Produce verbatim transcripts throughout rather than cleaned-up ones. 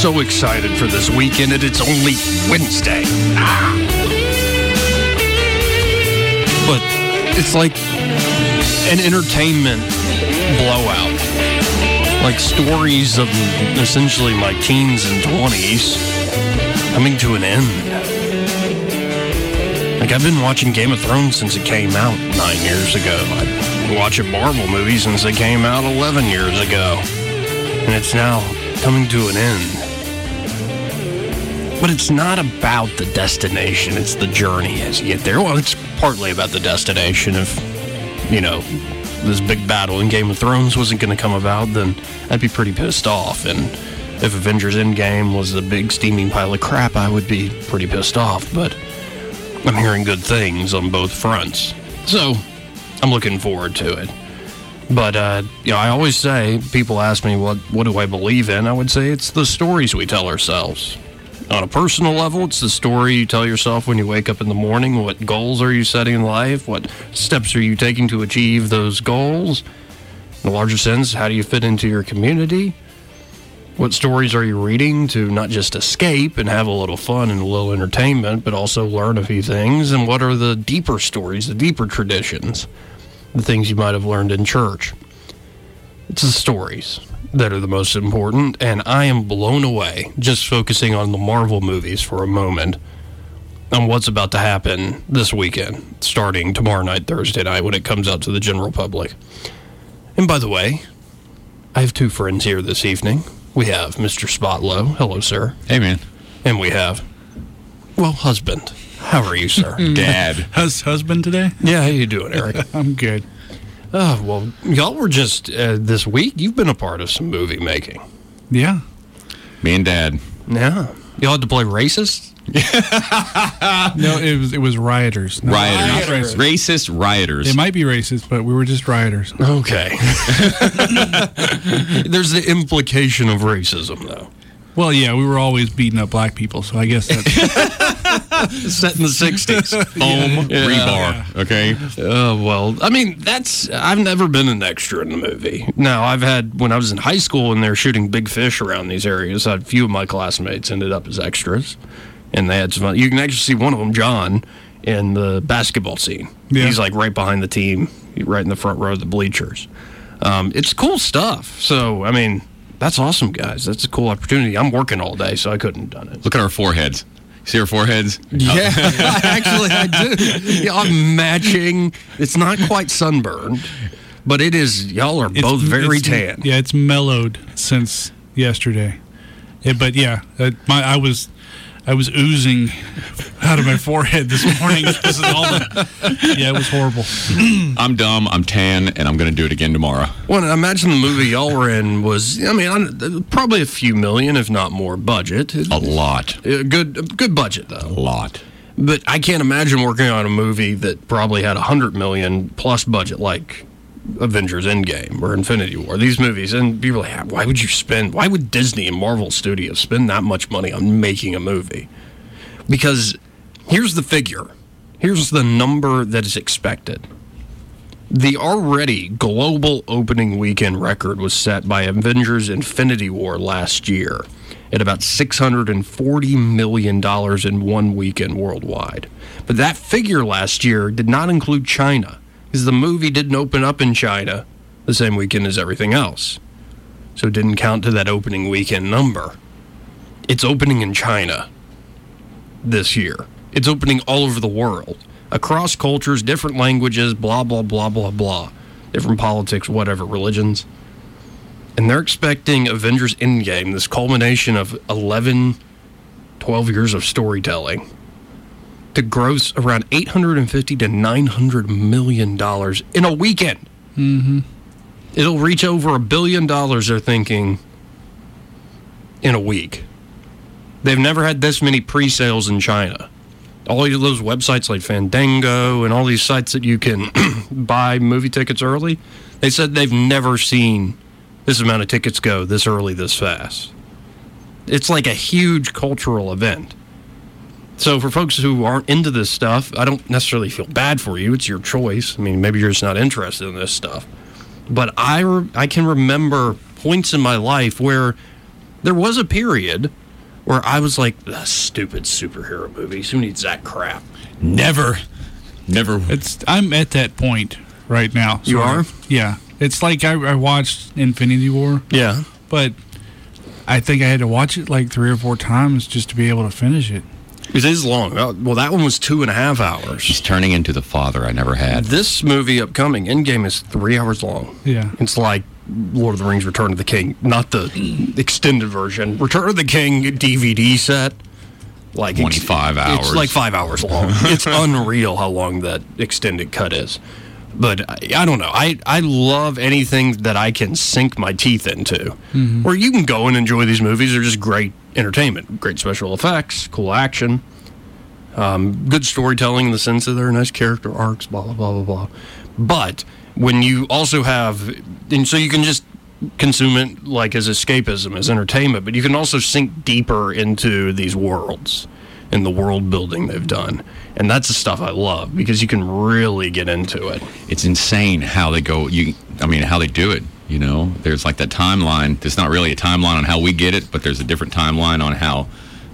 so excited for this weekend, and it's only Wednesday. Ah. But it's like an entertainment blowout. Like stories of essentially my teens and twenties coming to an end. Like, I've been watching Game of Thrones since it came out nine years ago. I've been watching Marvel movies since they came out eleven years ago. And it's now coming to an end. But it's not about the destination. It's the journey as you get there. Well, it's partly about the destination. If, you know, this big battle in Game of Thrones wasn't going to come about, then I'd be pretty pissed off. And if Avengers Endgame was a big steaming pile of crap, I would be pretty pissed off. But I'm hearing good things on both fronts. So I'm looking forward to it. But, uh, you know, I always say, people ask me, what, what do I believe in? I would say it's the stories we tell ourselves. On a personal level, it's the story you tell yourself when you wake up in the morning. What goals are you setting in life? What steps are you taking to achieve those goals? In a larger sense, how do you fit into your community? What stories are you reading to not just escape and have a little fun and a little entertainment, but also learn a few things? And what are the deeper stories, the deeper traditions? The things you might have learned in church. It's the stories that are the most important, and I am blown away just focusing on the Marvel movies for a moment on what's about to happen this weekend, starting tomorrow night, Thursday night, when it comes out to the general public. And by the way, I have two friends here this evening. We have Mister Spotlow. Hello, sir. Hey, man. And we have, well, husband. How are you, sir? Dad. How's husband today? Yeah, how you doing, Eric? I'm good. Oh, well, y'all were just, uh, this week, you've been a part of some movie making. Yeah. Me and Dad. Yeah. Y'all had to play racist? No, it was it was rioters. No, rioters. rioters. Racist rioters. It might be racist, but we were just rioters. Okay. There's the implication of racism, though. Well, yeah, we were always beating up black people, so I guess that's... Set in the sixties. Foam, yeah. Yeah. Rebar. Okay. Uh, well, I mean, that's... I've never been an extra in the movie. Now, I've had... When I was in high school and they were shooting big fish around these areas, I had a few of my classmates ended up as extras. And they had some... You can actually see one of them, John, in the basketball scene. Yeah. He's, like, right behind the team, right in the front row of the bleachers. Um, it's cool stuff. So, I mean, that's awesome, guys. That's a cool opportunity. I'm working all day, so I couldn't have done it. Look at our foreheads. See our foreheads? Yeah, oh. Actually, I do. Yeah, I'm matching. It's not quite sunburned, but it is. Y'all are it's, both very it's, tan. Yeah, it's mellowed since yesterday. Yeah, but yeah, uh, my I was, I was oozing out of my forehead this morning because of all the. Yeah, it was horrible. I'm dumb. I'm tan, and I'm going to do it again tomorrow. Well, imagine the movie y'all were in was, I mean, probably a few million, if not more, budget. A lot. Good, good budget though. A lot. But I can't imagine working on a movie that probably had a hundred million plus budget, like Avengers Endgame or Infinity War. These movies, and people are like, why would you spend? Why would Disney and Marvel Studios spend that much money on making a movie? Because here's the figure. Here's the number that is expected. The already global opening weekend record was set by Avengers Infinity War last year at about six hundred forty million dollars in one weekend worldwide. But that figure last year did not include China, because the movie didn't open up in China the same weekend as everything else. So it didn't count to that opening weekend number. It's opening in China this year. It's opening all over the world. Across cultures, different languages, blah, blah, blah, blah, blah. Different politics, whatever, religions. And they're expecting Avengers Endgame, this culmination of eleven, twelve years of storytelling, to gross around eight hundred fifty to nine hundred million dollars in a weekend. Mm-hmm. It'll reach over a billion dollars, they're thinking, in a week. They've never had this many pre-sales in China. All of those websites like Fandango and all these sites that you can buy movie tickets early, they said they've never seen this amount of tickets go this early, this fast. It's like a huge cultural event. So for folks who aren't into this stuff, I don't necessarily feel bad for you. It's your choice. I mean, maybe you're just not interested in this stuff. But I, re- I can remember points in my life where There was a period where I was like, stupid superhero movies. Who needs that crap? Never. Never. It's I'm at that point right now. You are? Of. Yeah. It's like I, I watched Infinity War. Yeah. But I think I had to watch it like three or four times just to be able to finish it. It is long. Well, that one was two and a half hours. He's turning into the father I never had. This movie upcoming, Endgame, is three hours long. Yeah. It's like Lord of the Rings Return of the King. Not the extended version. Return of the King D V D set. Like twenty-five it's, hours. It's like five hours long. It's unreal how long that extended cut is. But I, I don't know. I, I love anything that I can sink my teeth into. Mm-hmm. Where you can go and enjoy these movies. They're just great entertainment. Great special effects, cool action, um, good storytelling in the sense that there are nice character arcs, blah, blah, blah, blah, blah. But when you also have, and so you can just consume it like as escapism, as entertainment, but you can also sink deeper into these worlds and the world building they've done. And that's the stuff I love because you can really get into it. It's insane how they go, You, I mean, how they do it. You know, there's like that timeline. There's not really a timeline on how we get it, but there's a different timeline on how,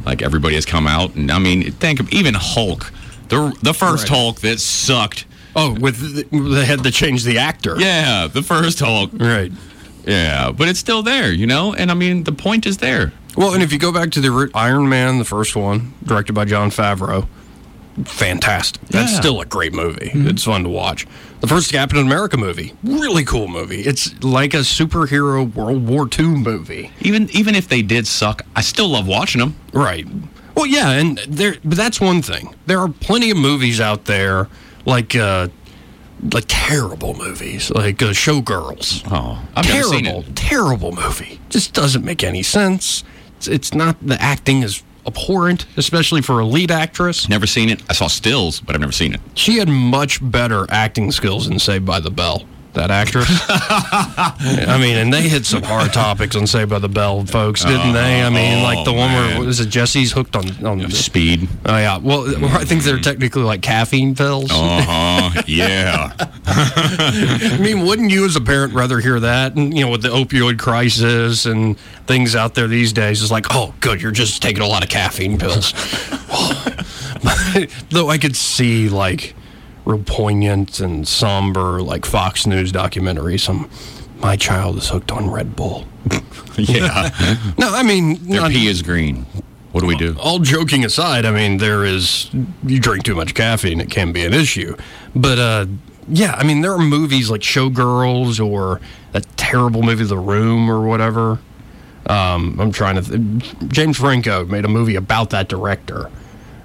like, everybody has come out. And I mean, think of even Hulk, the the first right. Hulk that sucked. Oh, with the, they had to change the actor. Yeah, the first Hulk. Right. Yeah, but it's still there, you know. And I mean, the point is there. Well, and if you go back to the Iron Man, the first one, directed by Jon Favreau, fantastic. That's yeah. still a great movie. Mm-hmm. It's fun to watch. The first Captain America movie, really cool movie. It's like a superhero World War Two movie. Even even if they did suck, I still love watching them. Right. Well, yeah, and there. But that's one thing. There are plenty of movies out there, like uh, like terrible movies, like uh, Showgirls. Oh, I've terrible, never seen it. Terrible movie. Just doesn't make any sense. It's, it's not the acting is. Abhorrent, especially for a lead actress. Never seen it. I saw stills, but I've never seen it. She had much better acting skills than Saved by the Bell, that actress. I mean, and they hit some hard topics on Saved by the Bell, folks, didn't oh, they? I mean, oh, like the one man. where, was it Jesse's hooked on... on Speed. Oh, uh, yeah. Well, mm-hmm. I think they're technically like caffeine pills. Uh-huh. Yeah. I mean, wouldn't you as a parent rather hear that? And, you know, with the opioid crisis and... things out there these days is like, oh, good, you're just taking a lot of caffeine pills. Though I could see, like, real poignant and somber, like, Fox News documentaries. Some, my child is hooked on Red Bull. Yeah. No, I mean... Their not, pee is green. What do we do? All joking aside, I mean, there is... You drink too much caffeine, it can be an issue. But, uh... yeah, I mean, there are movies like Showgirls or that terrible movie, The Room or whatever... Um, I'm trying to... Th- James Franco made a movie about that director.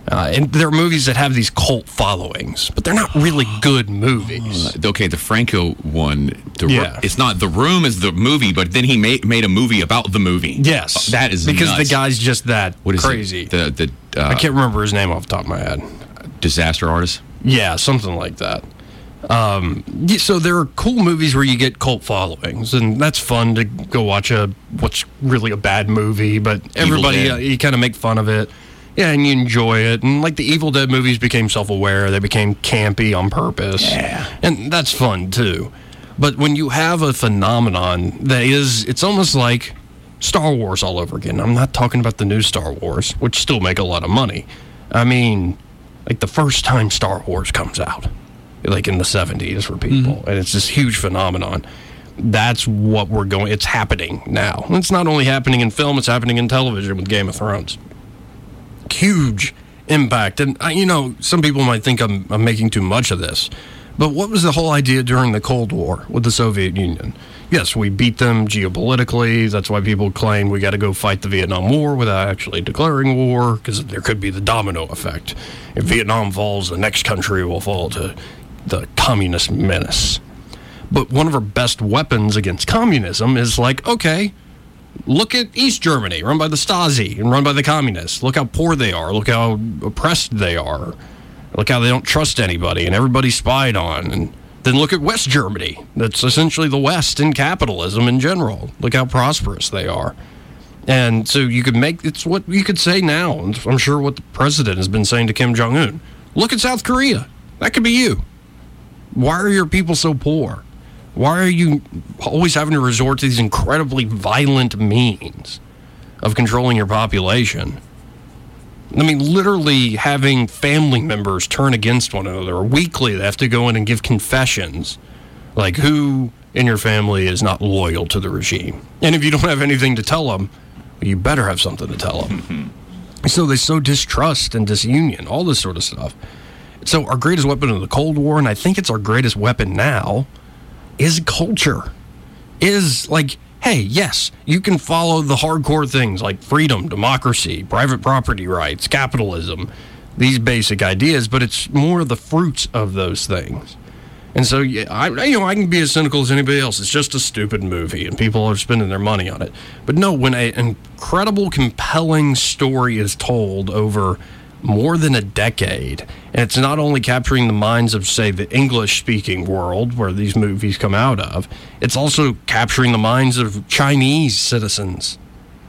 Uh, and there are movies that have these cult followings, but they're not really good movies. Uh, okay, the Franco one... The yeah. Ro- it's not... The Room is the movie, but then he made made a movie about the movie. Yes. Uh, that is Because nuts. the guy's just that what is crazy. The, the, uh, I can't remember his name off the top of my head. Disaster Artist? Yeah, something like that. Um, so there are cool movies where you get cult followings, and that's fun to go watch a what's really a bad movie, but everybody, uh, you kind of make fun of it. Yeah, and you enjoy it. And like the Evil Dead movies became self-aware. They became campy on purpose. Yeah. And that's fun, too. But when you have a phenomenon that is, it's almost like Star Wars all over again. I'm not talking about the new Star Wars, which still make a lot of money. I mean, like the first time Star Wars comes out. Like in the seventies for people. Mm-hmm. And it's this huge phenomenon. That's what we're going... It's happening now. And it's not only happening in film, it's happening in television with Game of Thrones. Huge impact. And, I, you know, some people might think I'm, I'm making too much of this. But what was the whole idea during the Cold War with the Soviet Union? Yes, we beat them geopolitically. That's why people claim we got to go fight the Vietnam War without actually declaring war, because there could be the domino effect. If Vietnam falls, the next country will fall to... the communist menace. But one of our best weapons against communism is like, okay, look at East Germany, run by the Stasi and run by the communists. Look how poor they are. Look how oppressed they are. Look how they don't trust anybody and everybody's spied on. And then look at West Germany. That's essentially the West in capitalism in general. Look how prosperous they are. And so you could make, it's what you could say now. And I'm sure what the president has been saying to Kim Jong-un. Look at South Korea. That could be you. Why are your people so poor? Why are you always having to resort to these incredibly violent means? of controlling your population. I mean, literally having family members turn against one another. Weekly, they have to go in and give confessions. Like, who in your family is not loyal to the regime? And if you don't have anything to tell them, well, you better have something to tell them. Mm-hmm. So they sow distrust and disunion, all this sort of stuff. So our greatest weapon in the Cold War, and I think it's our greatest weapon now, is culture. Is, like, hey, yes, you can follow the hardcore things like freedom, democracy, private property rights, capitalism, these basic ideas, but it's more the fruits of those things. And so, yeah, I, you know, I can be as cynical as anybody else. It's just a stupid movie, and people are spending their money on it. But no, when an incredible, compelling story is told over more than a decade, and it's not only capturing the minds of, say, the English-speaking world, where these movies come out of, it's also capturing the minds of Chinese citizens,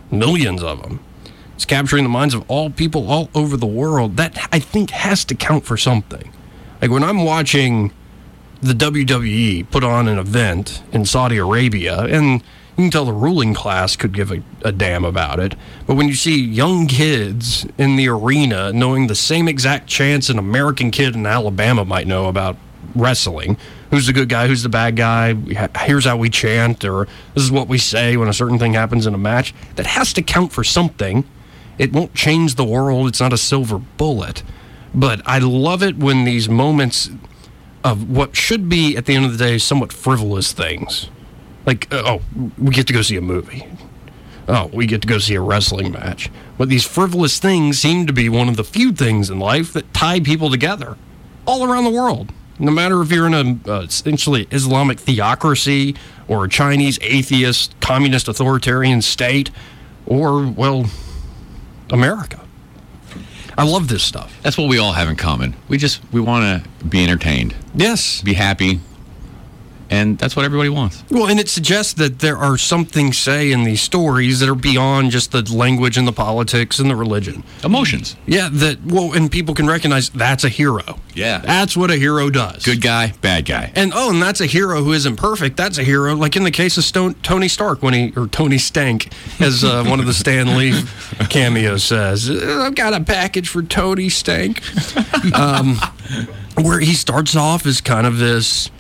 millions of them. It's capturing the minds of all people all over the world. That, I think, has to count for something. Like, when I'm watching the W W E put on an event in Saudi Arabia, and you can tell the ruling class could give a, a damn about it. But when you see young kids in the arena knowing the same exact chance an American kid in Alabama might know about wrestling, who's the good guy, who's the bad guy, here's how we chant, or this is what we say when a certain thing happens in a match, that has to count for something. It won't change the world. It's not a silver bullet. But I love it when these moments of what should be, at the end of the day, somewhat frivolous things, like, uh, oh, we get to go see a movie. Oh, we get to go see a wrestling match. But these frivolous things seem to be one of the few things in life that tie people together all around the world. No matter if you're in a uh, essentially Islamic theocracy or a Chinese atheist, communist authoritarian state, or, well, America. I love this stuff. That's what we all have in common. We just, we want to be entertained. Yes. Be happy. And that's what everybody wants. Well, and it suggests that there are something, say, in these stories that are beyond just the language and the politics and the religion. Emotions. Yeah, that, well, and people can recognize that's a hero. Yeah. That's what a hero does. Good guy, bad guy. And, oh, and that's a hero who isn't perfect. That's a hero, like in the case of Stone, Tony Stark, when he, or Tony Stank, as uh, one of the Stan Lee cameos says, I've got a package for Tony Stank. um, where he starts off as kind of this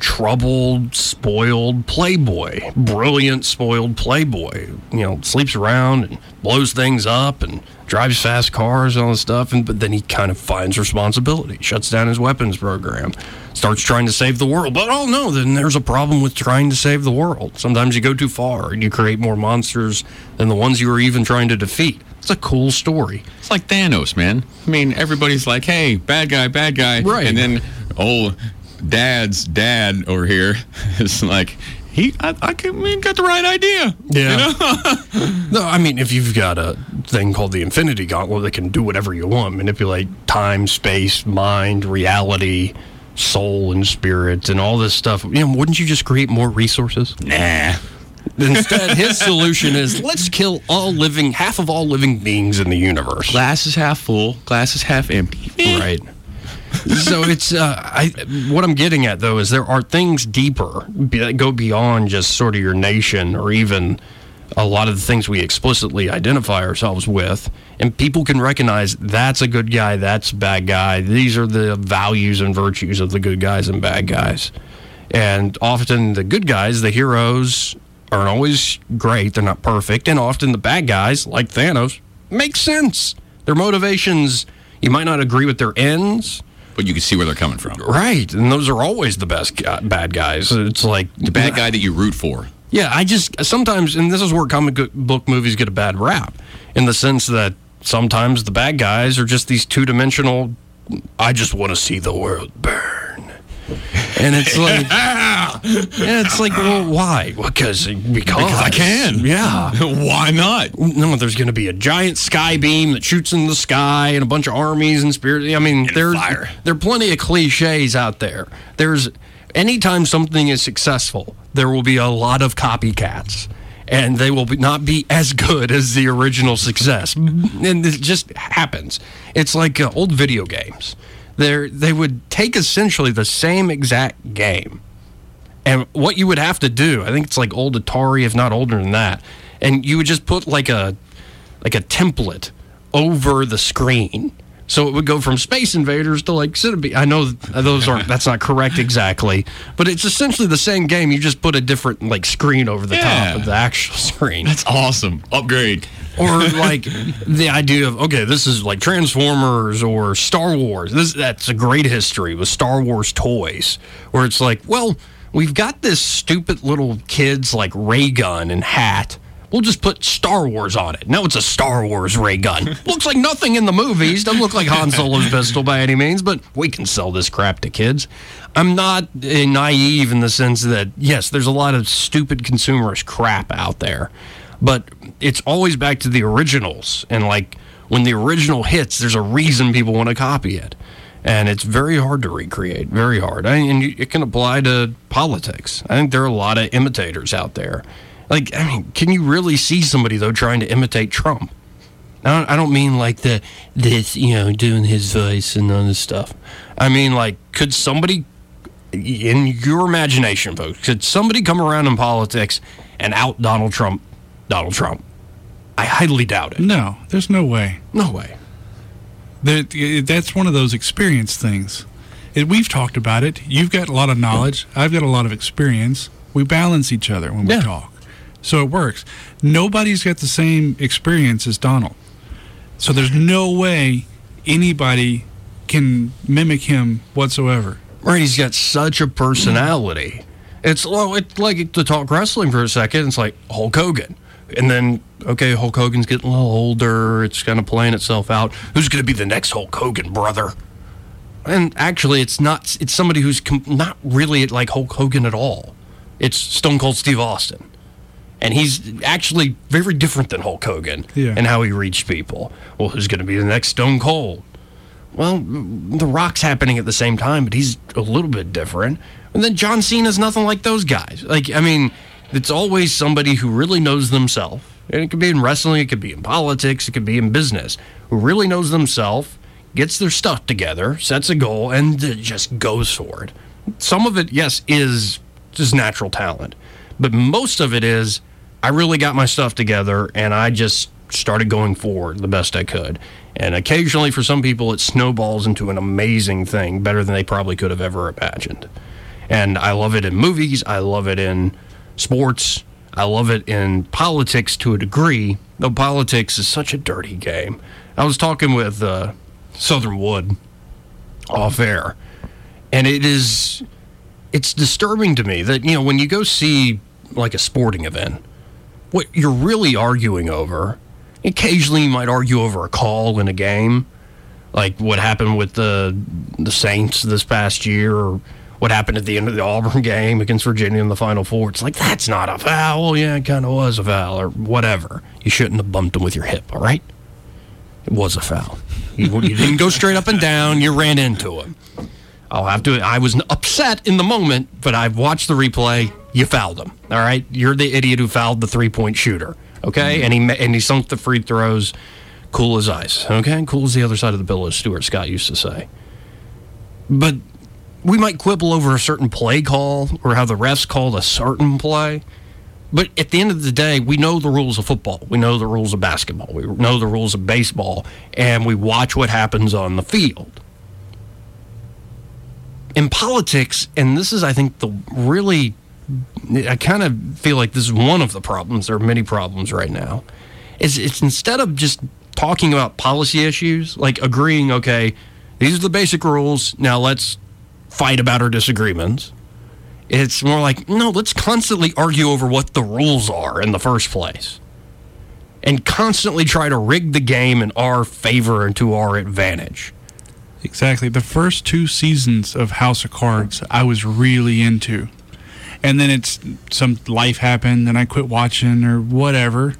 troubled, spoiled playboy, brilliant, spoiled playboy. You know, sleeps around and blows things up and drives fast cars and all this stuff. And but then he kind of finds responsibility, shuts down his weapons program, starts trying to save the world. But oh no, then there's a problem with trying to save the world. Sometimes you go too far and you create more monsters than the ones you were even trying to defeat. It's a cool story. It's like Thanos, man. I mean, everybody's like, "Hey, bad guy, bad guy," right? And then oh. Dad's dad over here is like, he I, I got the right idea. Yeah. You know? No, I mean, if you've got a thing called the Infinity Gauntlet that can do whatever you want, manipulate time, space, mind, reality, soul, and spirit, and all this stuff, you know, wouldn't you just create more resources? Nah. Instead, his solution is, let's kill all living, half of all living beings in the universe. Glass is half full, glass is half empty. Right. So it's, uh, I, what I'm getting at, though, is there are things deeper that go beyond just sort of your nation or even a lot of the things we explicitly identify ourselves with. And people can recognize that's a good guy, that's a bad guy. These are the values and virtues of the good guys and bad guys. And often the good guys, the heroes, aren't always great. They're not perfect. And often the bad guys, like Thanos, make sense. Their motivations, you might not agree with their ends, but you can see where they're coming from. Right. And those are always the best guy, bad guys. It's like the bad guy that you root for. Yeah, I just sometimes, and this is where comic book movies get a bad rap, in the sense that sometimes the bad guys are just these two-dimensional, I just want to see the world burn. And it's like, yeah, it's like, well, why? Well, because, because I can. Yeah. Why not? No, there's going to be a giant sky beam that shoots in the sky and a bunch of armies and spirits. I mean, there's there are plenty of cliches out there. There's anytime something is successful, there will be a lot of copycats, and they will be, not be as good as the original success. And it just happens. It's like uh, old video games. They're, they would take essentially the same exact game. And what you would have to do, I think it's like old Atari, if not older than that, and you would just put like a like a template over the screen. So it would go from Space Invaders to like Centipede. I know those aren't, that's not correct exactly, but it's essentially the same game. You just put a different like screen over the yeah. top of the actual screen. That's awesome. Upgrade. Or like the idea of, okay, this is like Transformers or Star Wars. This That's a great history with Star Wars toys, where it's like, well, we've got this stupid little kid's like ray gun and hat. We'll just put Star Wars on it. Now it's a Star Wars ray gun. Looks like nothing in the movies. Doesn't look like Han Solo's pistol by any means, but we can sell this crap to kids. I'm not uh, naive in the sense that, yes, there's a lot of stupid consumerist crap out there, but it's always back to the originals. And, like, when the original hits, there's a reason people want to copy it. And it's very hard to recreate, very hard. I, and you, it can apply to politics. I think there are a lot of imitators out there. Like, I mean, can you really see somebody, though, trying to imitate Trump? I don't, I don't mean like the, this, you know, doing his voice and all this stuff. I mean, like, could somebody, in your imagination, folks, could somebody come around in politics and out Donald Trump, Donald Trump? I highly doubt it. No, there's no way. No way. That, that's one of those experience things. It, we've talked about it. You've got a lot of knowledge. I've got a lot of experience. We balance each other when we yeah. talk. So it works. Nobody's got the same experience as Donald. So there's no way anybody can mimic him whatsoever. Right, he's got such a personality. It's, well, it's like to talk wrestling for a second. It's like Hulk Hogan. And then, okay, Hulk Hogan's getting a little older. It's kind of playing itself out. Who's going to be the next Hulk Hogan, brother? And actually, it's not. It's somebody who's com- not really like Hulk Hogan at all. It's Stone Cold Steve Austin. And he's actually very different than Hulk Hogan yeah. and how he reached people. Well, who's going to be the next Stone Cold? Well, The Rock's happening at the same time, but he's a little bit different. And then John Cena's nothing like those guys. Like, I mean, it's always somebody who really knows themselves. And it could be in wrestling, it could be in politics, it could be in business. Who really knows themselves, gets their stuff together, sets a goal, and just goes for it. Some of it, yes, is just natural talent. But most of it is, I really got my stuff together, and I just started going forward the best I could. And occasionally, for some people, it snowballs into an amazing thing, better than they probably could have ever imagined. And I love it in movies. I love it in sports. I love it in politics to a degree, though politics is such a dirty game. I was talking with uh, Southern Wood off air, and it is, it's disturbing to me that, you know, when you go see, like, a sporting event, what you're really arguing over, occasionally you might argue over a call in a game, like what happened with the the Saints this past year, or what happened at the end of the Auburn game against Virginia in the Final Four. It's like, that's not a foul. Yeah, it kind of was a foul, or whatever. You shouldn't have bumped him with your hip, all right? It was a foul. You, you didn't go straight up and down. You ran into him. I'll have to, I was upset in the moment, but I've watched the replay. You fouled him, all right? You're the idiot who fouled the three-point shooter, okay? Mm-hmm. And he and he sunk the free throws, cool as ice, okay? Cool as the other side of the bill, as Stuart Scott used to say. But we might quibble over a certain play call or how the refs called a certain play, but at the end of the day, we know the rules of football. We know the rules of basketball. We know the rules of baseball, and we watch what happens on the field. In politics, and this is, I think, the really, I kind of feel like this is one of the problems. There are many problems right now. Is it's instead of just talking about policy issues, like agreeing, okay, these are the basic rules, now let's fight about our disagreements. It's more like, no, let's constantly argue over what the rules are in the first place. And constantly try to rig the game in our favor and to our advantage. Exactly. The first two seasons of House of Cards, I was really into. And then it's some life happened, and I quit watching or whatever.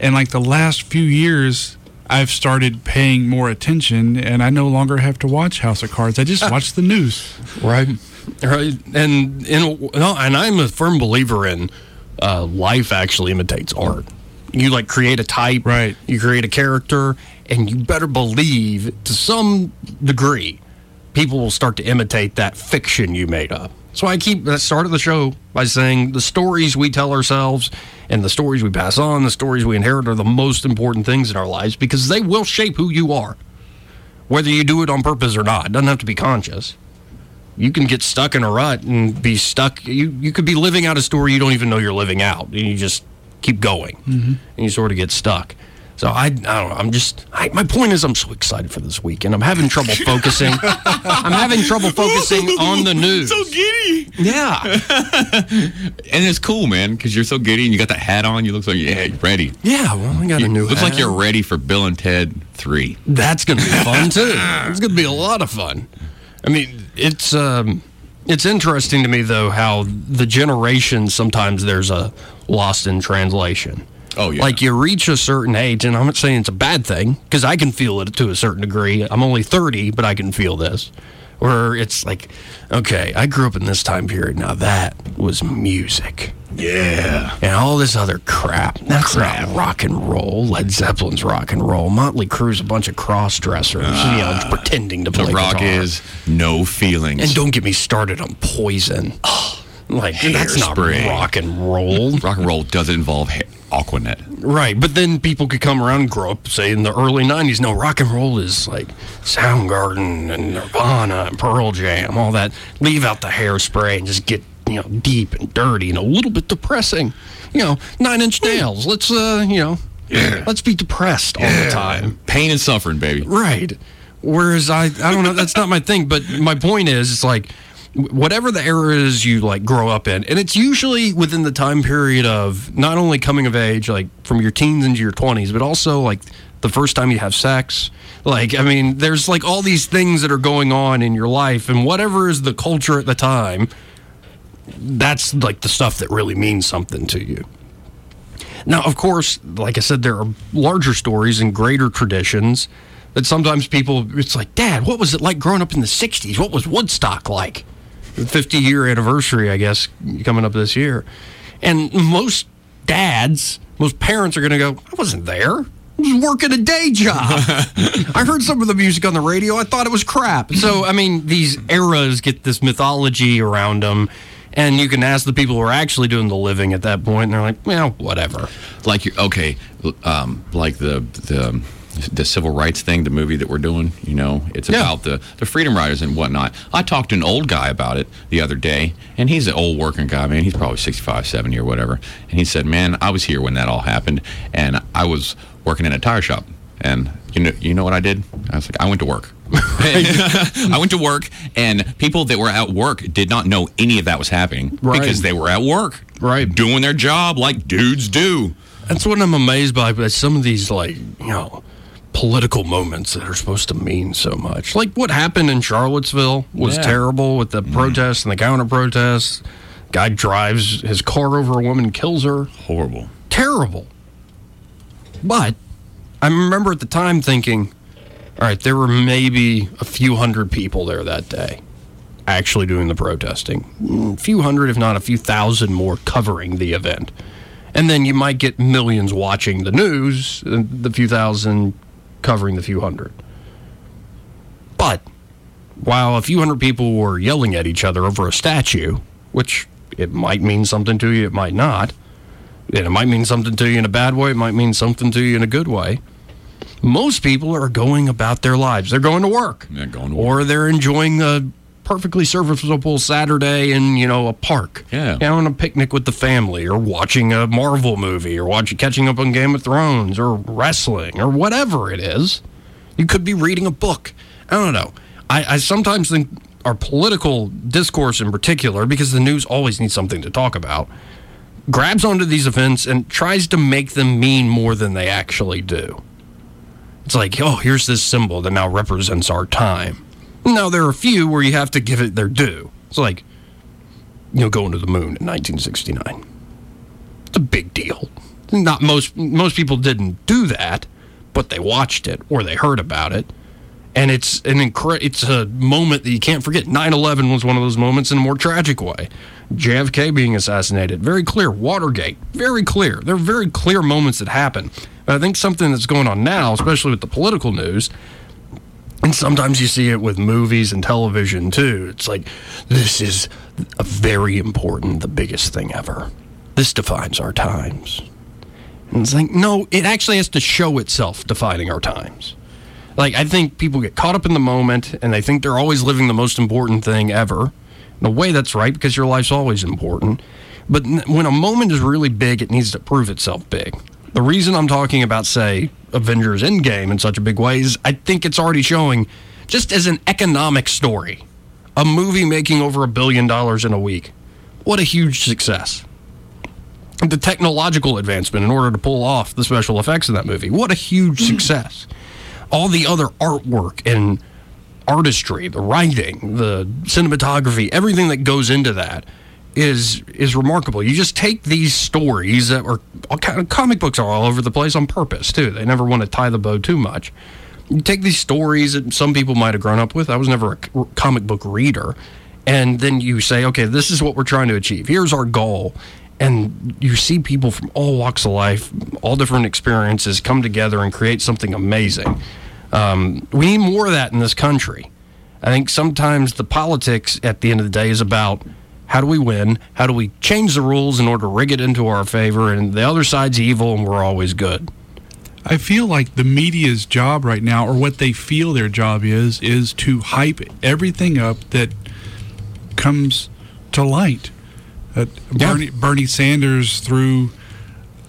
And like the last few years, I've started paying more attention, and I no longer have to watch House of Cards. I just watch the news. Right, right. And and, no, and I'm a firm believer in uh, life actually imitates art. You like create a type, right? You create a character, and you better believe to some degree, people will start to imitate that fiction you made up. So I keep I started the show by saying the stories we tell ourselves and the stories we pass on, the stories we inherit are the most important things in our lives because they will shape who you are, whether you do it on purpose or not. It doesn't have to be conscious. You can get stuck in a rut and be stuck. You you could be living out a story you don't even know you're living out, and you just keep going, mm-hmm. and you sort of get stuck. So I, I don't know. I'm just. I, my point is, I'm so excited for this weekend. I'm having trouble focusing. I'm having trouble focusing on the news. So giddy. Yeah. And it's cool, man, because you're so giddy and you got that hat on. You look like yeah, you're ready. Yeah. Well, I got you, a new. Looks hat. Like you're ready for Bill and Ted three. That's gonna be fun too. It's gonna be a lot of fun. I mean, it's um, it's interesting to me though how the generations sometimes there's a lost in translation. Oh, yeah. Like, you reach a certain age, and I'm not saying it's a bad thing, because I can feel it to a certain degree. I'm only thirty, but I can feel this. Or it's like, okay, I grew up in this time period. Now, that was music. Yeah. And all this other crap. That's crap. Not rock and roll. Led Zeppelin's rock and roll. Motley Crue's a bunch of cross-dressers, uh, you know, pretending to play guitar. The rock is no feelings. And don't get me started on Poison. Oh, like, Hairspray. That's not rock and roll. Rock and roll doesn't involve hair. Aquanet. Right, but then people could come around and grow up, say, in the early nineties, no, rock and roll is like Soundgarden and Nirvana and Pearl Jam, all that. Leave out the Hairspray and just get, you know, deep and dirty and a little bit depressing. You know, Nine Inch Nails. Let's, uh, you know, yeah. let's be depressed all yeah. the time. Pain and suffering, baby. Right. Whereas I, I don't know, that's not my thing, but my point is, it's like, whatever the era is you, like, grow up in, and it's usually within the time period of not only coming of age, like, from your teens into your twenties, but also, like, the first time you have sex. Like, I mean, there's, like, all these things that are going on in your life, and whatever is the culture at the time, that's, like, the stuff that really means something to you. Now, of course, like I said, there are larger stories and greater traditions that sometimes people, it's like, Dad, what was it like growing up in the sixties? What was Woodstock like? fifty-year anniversary, I guess, coming up this year. And most dads, most parents are going to go, I wasn't there. I was working a day job. I heard some of the music on the radio. I thought it was crap. So, I mean, these eras get this mythology around them. And you can ask the people who are actually doing the living at that point, and they're like, well, whatever. Like, you're, okay, um, like the... the the civil rights thing, the movie that we're doing, you know, it's yeah. about the, the freedom riders and whatnot. I talked to an old guy about it the other day, and he's an old working guy, man. He's probably sixty-five, seventy or whatever. And he said, man, I was here when that all happened, and I was working in a tire shop. And you know, you know what I did? I was like, I went to work. I went to work, and people that were at work did not know any of that was happening right. because they were at work right, doing their job like dudes do. That's what I'm amazed by, by some of these, like, you know, political moments that are supposed to mean so much. Like what happened in Charlottesville was yeah. terrible with the protests mm. and the counter-protests. Guy drives his car over a woman, kills her. Horrible. Terrible. But I remember at the time thinking, all right, there were maybe a few hundred people there that day actually doing the protesting. A few hundred, if not a few thousand more covering the event. And then you might get millions watching the news, the few thousand covering the few hundred. But while a few hundred people were yelling at each other over a statue, which it might mean something to you, it might not, and it might mean something to you in a bad way, it might mean something to you in a good way, most people are going about their lives. They're going to work. They're going to work. Or they're enjoying a perfectly serviceable Saturday in, you know, a park. Yeah. You know, on a picnic with the family, or watching a Marvel movie, or watching, catching up on Game of Thrones, or wrestling, or whatever it is. You could be reading a book. I don't know. I, I sometimes think our political discourse in particular, because the news always needs something to talk about, grabs onto these events and tries to make them mean more than they actually do. It's like, oh, here's this symbol that now represents our time. Now, there are a few where you have to give it their due. It's like, you know, going to the moon in nineteen sixty-nine. It's a big deal. Not most most people didn't do that, but they watched it or they heard about it. And it's an incre- it's a moment that you can't forget. nine eleven was one of those moments in a more tragic way. J F K being assassinated, very clear. Watergate, very clear. There are very clear moments that happen. But I think something that's going on now, especially with the political news, And sometimes you see it with movies and television, too. It's like, this is a very important, the biggest thing ever. This defines our times. And it's like, no, it actually has to show itself defining our times. Like, I think people get caught up in the moment, and they think they're always living the most important thing ever. In a way, that's right, because your life's always important. But when a moment is really big, it needs to prove itself big. The reason I'm talking about, say, Avengers Endgame in such a big way is I think it's already showing just as an economic story. A movie making over a billion dollars in a week. What a huge success. The technological advancement in order to pull off the special effects in that movie. What a huge success. All the other artwork and artistry, the writing, the cinematography, everything that goes into that is is remarkable. You just take these stories that are, comic books are all over the place on purpose, too. They never want to tie the bow too much. You take these stories that some people might have grown up with. I was never a comic book reader. And then you say, okay, this is what we're trying to achieve. Here's our goal. And you see people from all walks of life, all different experiences, come together and create something amazing. Um, we need more of that in this country. I think sometimes the politics at the end of the day is about how do we win? How do we change the rules in order to rig it into our favor? And the other side's evil and we're always good. I feel like the media's job right now, or what they feel their job is, is to hype everything up that comes to light. Uh, yeah. Bernie, Bernie Sanders threw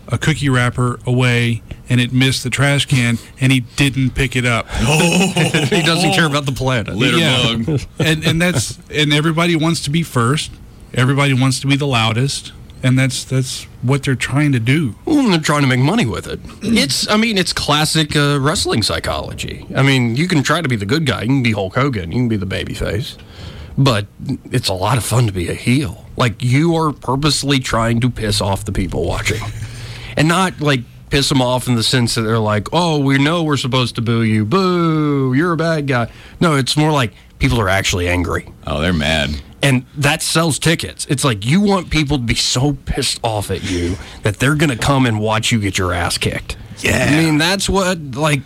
a cookie wrapper away and it missed the trash can and he didn't pick it up. Oh. He doesn't care about the planet. Litter yeah. bug. and, and, that's, and everybody wants to be first. Everybody wants to be the loudest, and that's that's what they're trying to do. Well, and they're trying to make money with it. It's, I mean, it's classic uh, wrestling psychology. I mean, you can try to be the good guy. You can be Hulk Hogan. You can be the babyface. But it's a lot of fun to be a heel. Like, you are purposely trying to piss off the people watching. And not, like, piss them off in the sense that they're like, oh, we know we're supposed to boo you. Boo, you're a bad guy. No, it's more like people are actually angry. Oh, they're mad. And that sells tickets. It's like you want people to be so pissed off at you that they're going to come and watch you get your ass kicked. Yeah. I mean, that's what, like,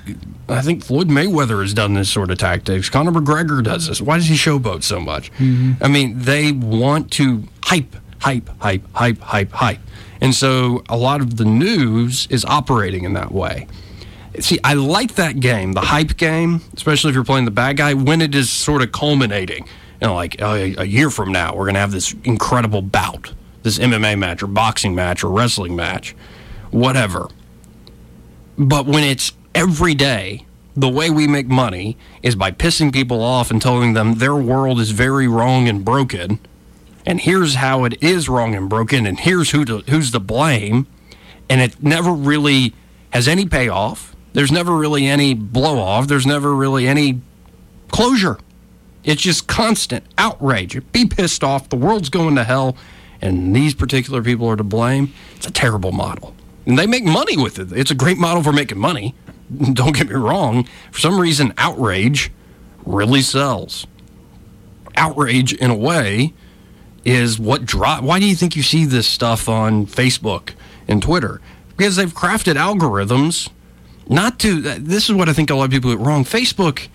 I think Floyd Mayweather has done this sort of tactics. Conor McGregor does this. Why does he showboat so much? Mm-hmm. I mean, they want to hype, hype, hype, hype, hype, hype. And so a lot of the news is operating in that way. See, I like that game, the hype game, especially if you're playing the bad guy, when it is sort of culminating. You know, like a, a year from now, we're going to have this incredible bout, this M M A match or boxing match or wrestling match, whatever. But when it's every day, the way we make money is by pissing people off and telling them their world is very wrong and broken, and here's how it is wrong and broken, and here's who to, who's to blame, and it never really has any payoff. There's never really any blow-off. There's never really any closure. It's just constant outrage. Be pissed off. The world's going to hell, and these particular people are to blame. It's a terrible model. And they make money with it. It's a great model for making money. Don't get me wrong. For some reason, outrage really sells. Outrage, in a way, is what drives... Why do you think you see this stuff on Facebook and Twitter? Because they've crafted algorithms not to... This is what I think a lot of people get wrong. Facebook...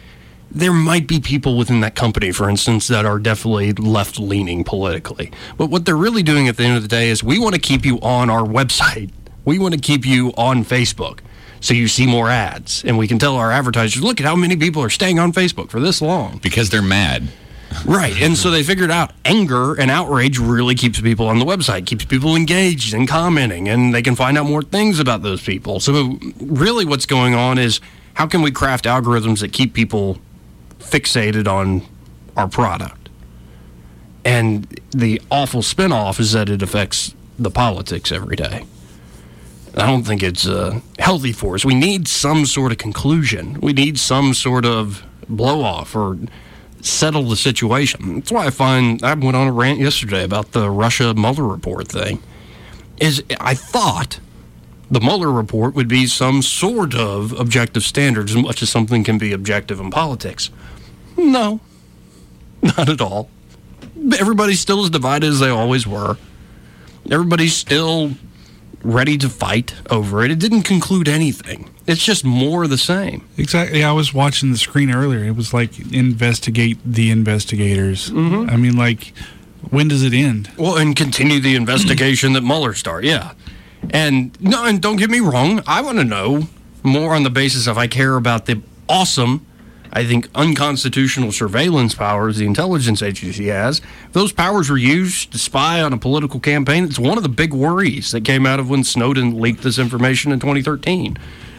There might be people within that company, for instance, that are definitely left-leaning politically. But what they're really doing at the end of the day is we want to keep you on our website. We want to keep you on Facebook so you see more ads. And we can tell our advertisers, look at how many people are staying on Facebook for this long. Because they're mad. Right. And so they figured out anger and outrage really keeps people on the website, keeps people engaged and commenting, and they can find out more things about those people. So really what's going on is how can we craft algorithms that keep people fixated on our product? And the awful spinoff is that it affects the politics every day. I don't think it's uh, healthy for us. We need some sort of conclusion. We need some sort of blow-off or settle the situation. That's why I find I went on a rant yesterday about the Russia-Mueller report thing. Is I thought the Mueller report would be some sort of objective standard as much as something can be objective in politics. No, not at all. Everybody's still as divided as they always were. Everybody's still ready to fight over it. It didn't conclude anything. It's just more of the same. Exactly. I was watching the screen earlier. It was like, investigate the investigators. Mm-hmm. I mean, like, when does it end? Well, and continue the investigation that Mueller started. Yeah. And no, and don't get me wrong. I want to know more on the basis of I care about the awesome, I think, unconstitutional surveillance powers the intelligence agency has. If those powers were used to spy on a political campaign, it's one of the big worries that came out of when Snowden leaked this information in twenty thirteen,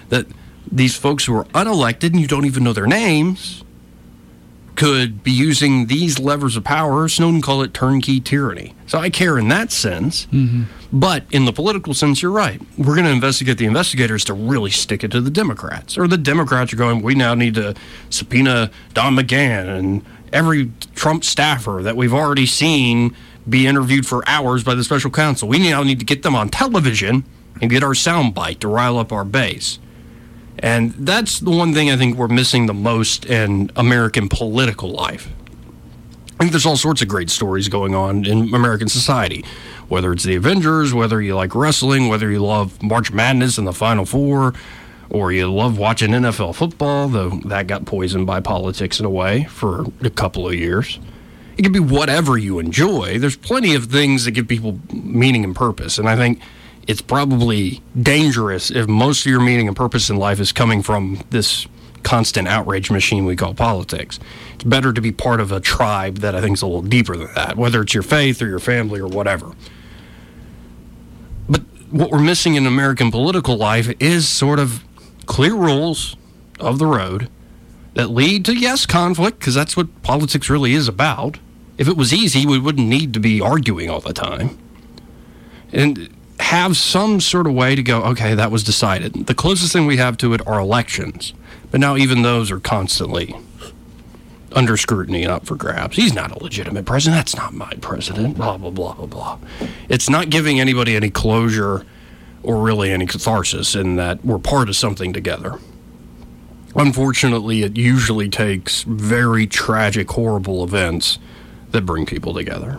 that these folks who are unelected and you don't even know their names could be using these levers of power. Snowden called it turnkey tyranny. So I care in that sense. Mm-hmm. But in the political sense, you're right. We're going to investigate the investigators to really stick it to the Democrats. Or the Democrats are going, we now need to subpoena Don McGahn and every Trump staffer that we've already seen be interviewed for hours by the special counsel. We now need to get them on television and get our soundbite to rile up our base. And that's the one thing I think we're missing the most in American political life. I think there's all sorts of great stories going on in American society, whether it's the Avengers, whether you like wrestling, whether you love March Madness and the Final Four, or you love watching N F L football, though that got poisoned by politics in a way for a couple of years. It can be whatever you enjoy. There's plenty of things that give people meaning and purpose, and I think it's probably dangerous if most of your meaning and purpose in life is coming from this constant outrage machine we call politics. It's better to be part of a tribe that I think is a little deeper than that, whether it's your faith or your family or whatever. But what we're missing in American political life is sort of clear rules of the road that lead to, yes, conflict, because that's what politics really is about. If it was easy, we wouldn't need to be arguing all the time. And have some sort of way to go, okay, that was decided. The closest thing we have to it are elections. But now even those are constantly under scrutiny and up for grabs. He's not a legitimate president. That's not my president. Blah, blah, blah, blah, blah. It's not giving anybody any closure or really any catharsis in that we're part of something together. Unfortunately, it usually takes very tragic, horrible events that bring people together.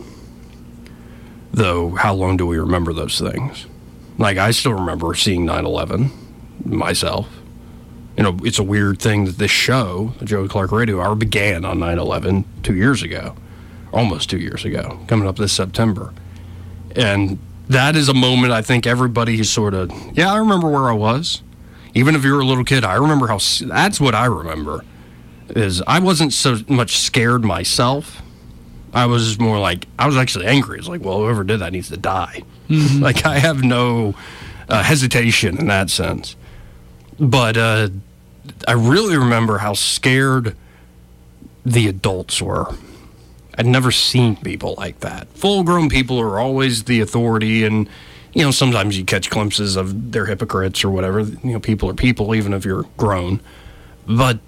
Though, how long do we remember those things? Like, I still remember seeing nine eleven myself. You know, it's a weird thing that this show, the Joey Clark Radio Hour, began on nine eleven two years ago. Almost two years ago. Coming up this September. And that is a moment I think everybody is sort of, yeah, I remember where I was. Even if you were a little kid, I remember how, that's what I remember. Is I wasn't so much scared myself. I was more like, I was actually angry. It's like, well, whoever did that needs to die. Mm-hmm. Like, I have no uh, hesitation in that sense. But uh, I really remember how scared the adults were. I'd never seen people like that. Full-grown people are always the authority, and, you know, sometimes you catch glimpses of they're hypocrites or whatever. You know, people are people, even if you're grown. But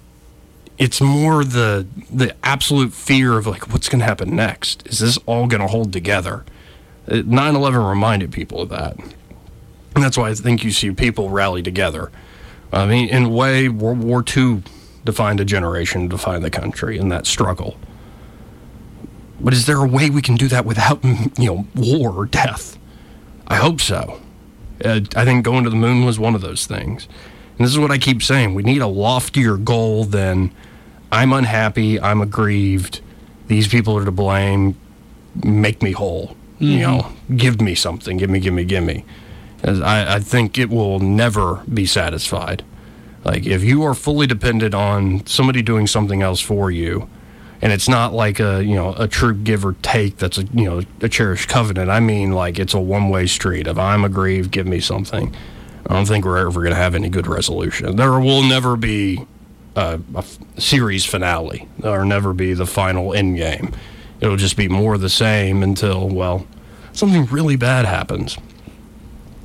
it's more the the absolute fear of, like, what's going to happen next? Is this all going to hold together? nine eleven reminded people of that. And that's why I think you see people rally together. I mean, in a way, World War Two defined a generation, defined the country, and that struggle. But is there a way we can do that without, you know, war or death? I hope so. Uh, I think going to the moon was one of those things. And this is what I keep saying. We need a loftier goal than, I'm unhappy, I'm aggrieved, these people are to blame, make me whole. Mm-hmm. You know, give me something, give me, give me, give me. As I, I think it will never be satisfied. Like, if you are fully dependent on somebody doing something else for you, and it's not like a, you know, a true give or take that's a, you know, a cherished covenant. I mean, like, it's a one-way street of, I'm aggrieved, give me something. I don't think we're ever going to have any good resolution. There will never be a, a f- series finale. There will never be the final end game. It'll just be more of the same until, well, something really bad happens.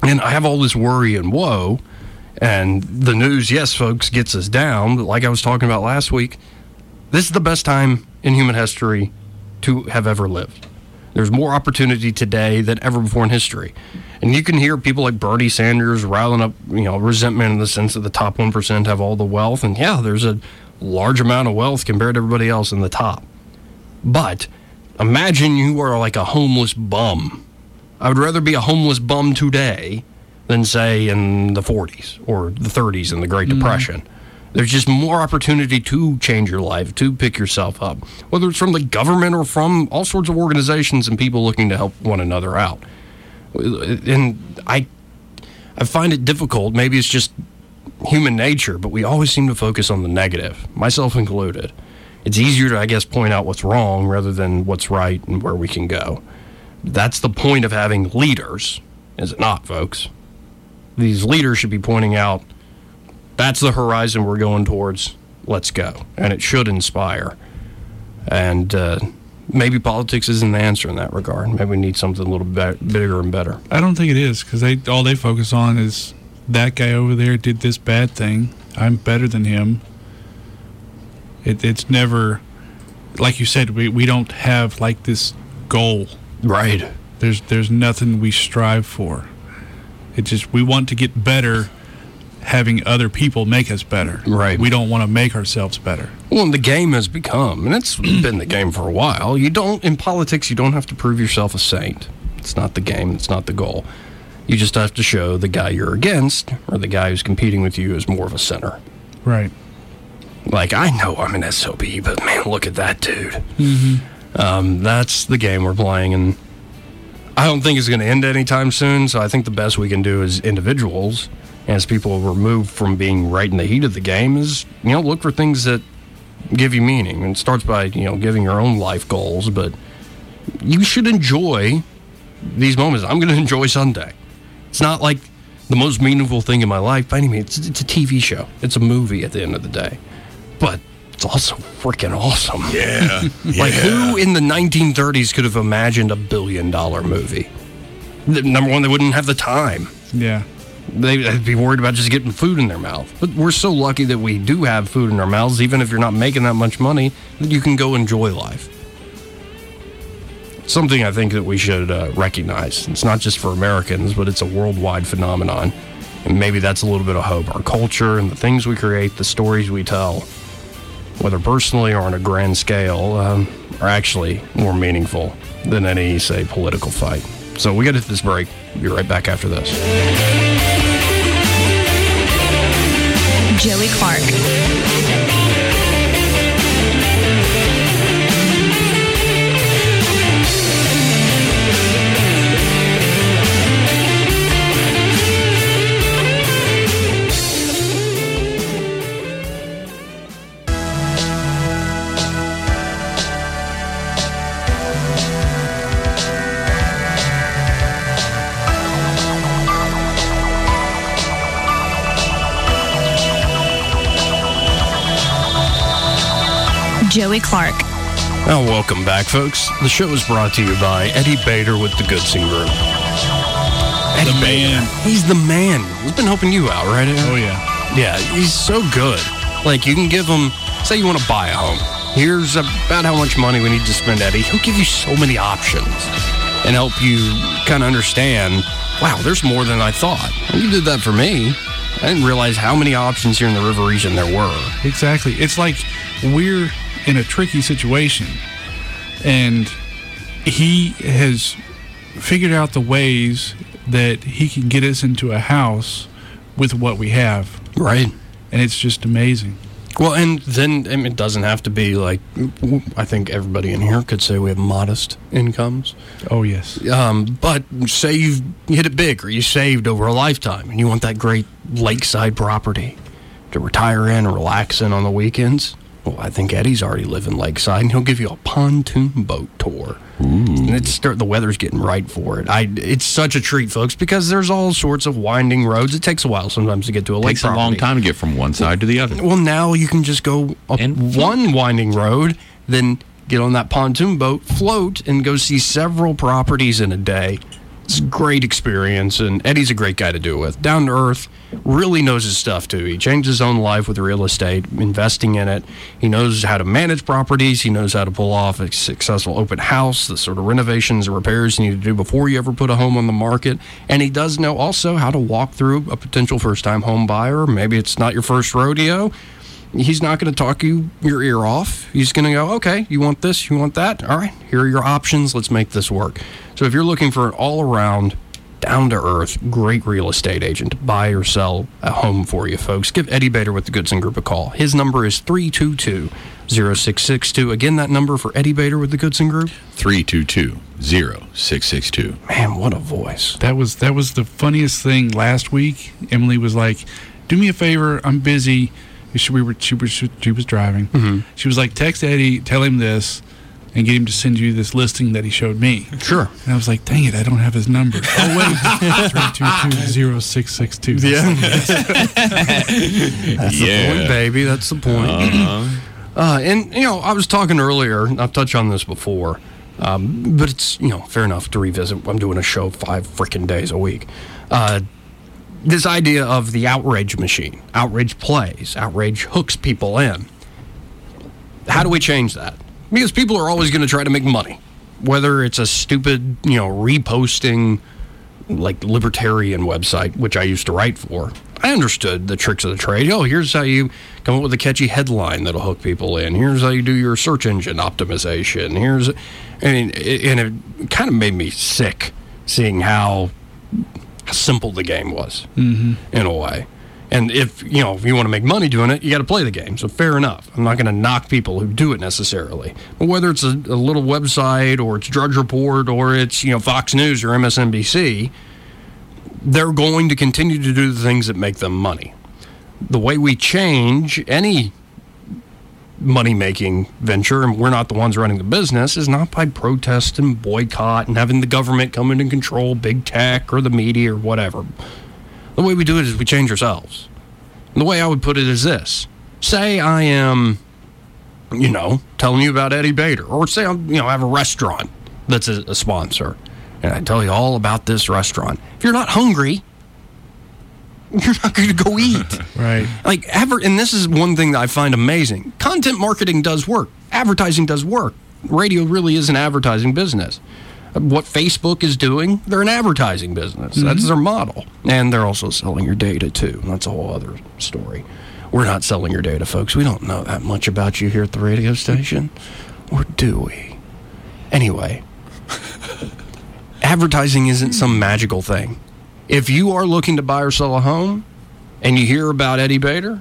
And I have all this worry and woe, and the news, yes, folks, gets us down. But like I was talking about last week, this is the best time in human history to have ever lived. There's more opportunity today than ever before in history. And you can hear people like Bernie Sanders riling up, you know, resentment in the sense that the top one percent have all the wealth. And yeah, there's a large amount of wealth compared to everybody else in the top. But imagine you are like a homeless bum. I would rather be a homeless bum today than, say, in the forties or the thirties in the Great mm. Depression. There's just more opportunity to change your life, to pick yourself up, whether it's from the government or from all sorts of organizations and people looking to help one another out. And I, I find it difficult. Maybe it's just human nature, but we always seem to focus on the negative, myself included. It's easier to, I guess, point out what's wrong rather than what's right and where we can go. That's the point of having leaders, is it not, folks? These leaders should be pointing out, that's the horizon we're going towards. Let's go. And it should inspire. And uh, maybe politics isn't the answer in that regard. Maybe we need something a little bit bigger and better. I don't think it is, because they, all they focus on is that guy over there did this bad thing. I'm better than him. It, it's never, like you said, we, we don't have like this goal. Right. There's there's nothing we strive for. It just, we want to get better having other people make us better. Right. We don't want to make ourselves better. Well, and the game has become, and it's been the game for a while, you don't, in politics, you don't have to prove yourself a saint. It's not the game. It's not the goal. You just have to show the guy you're against or the guy who's competing with you is more of a sinner. Right. Like, I know I'm an S O B, but man, look at that dude. Mm-hmm. Um, that's the game we're playing, and I don't think it's going to end anytime soon, so I think the best we can do as individuals, as people removed from being right in the heat of the game, is, you know, look for things that give you meaning. And it starts by, you know, giving your own life goals, but you should enjoy these moments. I'm going to enjoy Sunday. It's not like the most meaningful thing in my life by any means. It's, it's a T V show. It's a movie at the end of the day. But it's also freaking awesome. Yeah. Like, yeah. Who in the nineteen thirties could have imagined a billion-dollar movie? Number one, they wouldn't have the time. Yeah. They'd be worried about just getting food in their mouth. But we're so lucky that we do have food in our mouths, even if you're not making that much money, that you can go enjoy life. Something I think that we should uh, recognize. It's not just for Americans, but it's a worldwide phenomenon. And maybe that's a little bit of hope. Our culture and the things we create, the stories we tell, whether personally or on a grand scale, um, are actually more meaningful than any, say, political fight. So we got to hit this break. Be right back after this. Joey Clark. Joey Clark. Well, welcome back, folks. The show is brought to you by Eddie Bader with the Goodson Group. Eddie the man. Bader. He's the man. He's been helping you out, right? Aaron? Oh, yeah. Yeah, he's so good. Like, you can give him, say you want to buy a home. Here's about how much money we need to spend, Eddie. He'll give you so many options and help you kind of understand, wow, there's more than I thought. You did that for me. I didn't realize how many options here in the River Region there were. Exactly. It's like we're in a tricky situation, and he has figured out the ways that he can get us into a house with what we have. Right. And it's just amazing. Well, and then and it doesn't have to be like, I think everybody in here could say we have modest incomes. Oh, yes. Um, but say you've hit it big, or you saved over a lifetime, and you want that great lakeside property to retire in and relax in on the weekends. Well, I think Eddie's already living lakeside, and he'll give you a pontoon boat tour. Ooh. And it's start, the weather's getting right for it. I, it's such a treat, folks, because there's all sorts of winding roads. It takes a while sometimes to get to a it lake takes property. A long time to get from one side to the other. Well, now you can just go up and one winding road, then get on that pontoon boat, float, and go see several properties in a day. It's a great experience, and Eddie's a great guy to do it with. Down to earth, really knows his stuff, too. He changed his own life with real estate, investing in it. He knows how to manage properties. He knows how to pull off a successful open house, the sort of renovations and repairs you need to do before you ever put a home on the market. And he does know also how to walk through a potential first-time home buyer. Maybe it's not your first rodeo. He's not going to talk you your ear off. He's going to go, okay, you want this, you want that? All right, here are your options. Let's make this work. So if you're looking for an all-around down-to-earth, great real estate agent. Buy or sell a home for you, folks. Give Eddie Bader with the Goodson Group a call. His number is three two two, zero six six two. Again, that number for Eddie Bader with the Goodson Group? three two two, zero six six two. Man, what a voice. That was, that was the funniest thing last week. Emily was like, do me a favor, I'm busy. She, we were, she, she, she was driving. Mm-hmm. She was like, text Eddie, tell him this, and get him to send you this listing that he showed me. Sure. And I was like, dang it, I don't have his number. Oh, wait. three two two, zero six six two. Yeah. That's yeah. the point, baby. That's the point. Uh-huh. Uh, and, you know, I was talking earlier, I've touched on this before, um, but it's, you know, fair enough to revisit. I'm doing a show five freaking days a week. Uh, this idea of the outrage machine. Outrage plays. Outrage hooks people in. How do we change that? Because people are always going to try to make money. Whether it's a stupid, you know, reposting, like, libertarian website, which I used to write for. I understood the tricks of the trade. Oh, here's how you come up with a catchy headline that'll hook people in. Here's how you do your search engine optimization. Here's, I mean, it, and it kind of made me sick seeing how, how simple the game was, mm-hmm. in a way. And if, you know, if you want to make money doing it, you got to play the game. So fair enough. I'm not going to knock people who do it necessarily. But whether it's a, a little website or it's Drudge Report or it's, you know, Fox News or M S N B C, they're going to continue to do the things that make them money. The way we change any money-making venture, and we're not the ones running the business, is not by protest and boycott and having the government come in and control big tech or the media or whatever. The way we do it is we change ourselves. And the way I would put it is this. Say I am, you know, telling you about Eddie Bader. Or say I'm, you know, I have a restaurant that's a, a sponsor. And I tell you all about this restaurant. If you're not hungry, you're not going to go eat. Right. Like, ever, and this is one thing that I find amazing. Content marketing does work. Advertising does work. Radio really is an advertising business. What Facebook is doing, they're an advertising business. Mm-hmm. That's their model. And they're also selling your data, too. That's a whole other story. We're not selling your data, folks. We don't know that much about you here at the radio station. Or do we? Anyway, advertising isn't some magical thing. If you are looking to buy or sell a home, and you hear about Eddie Bader,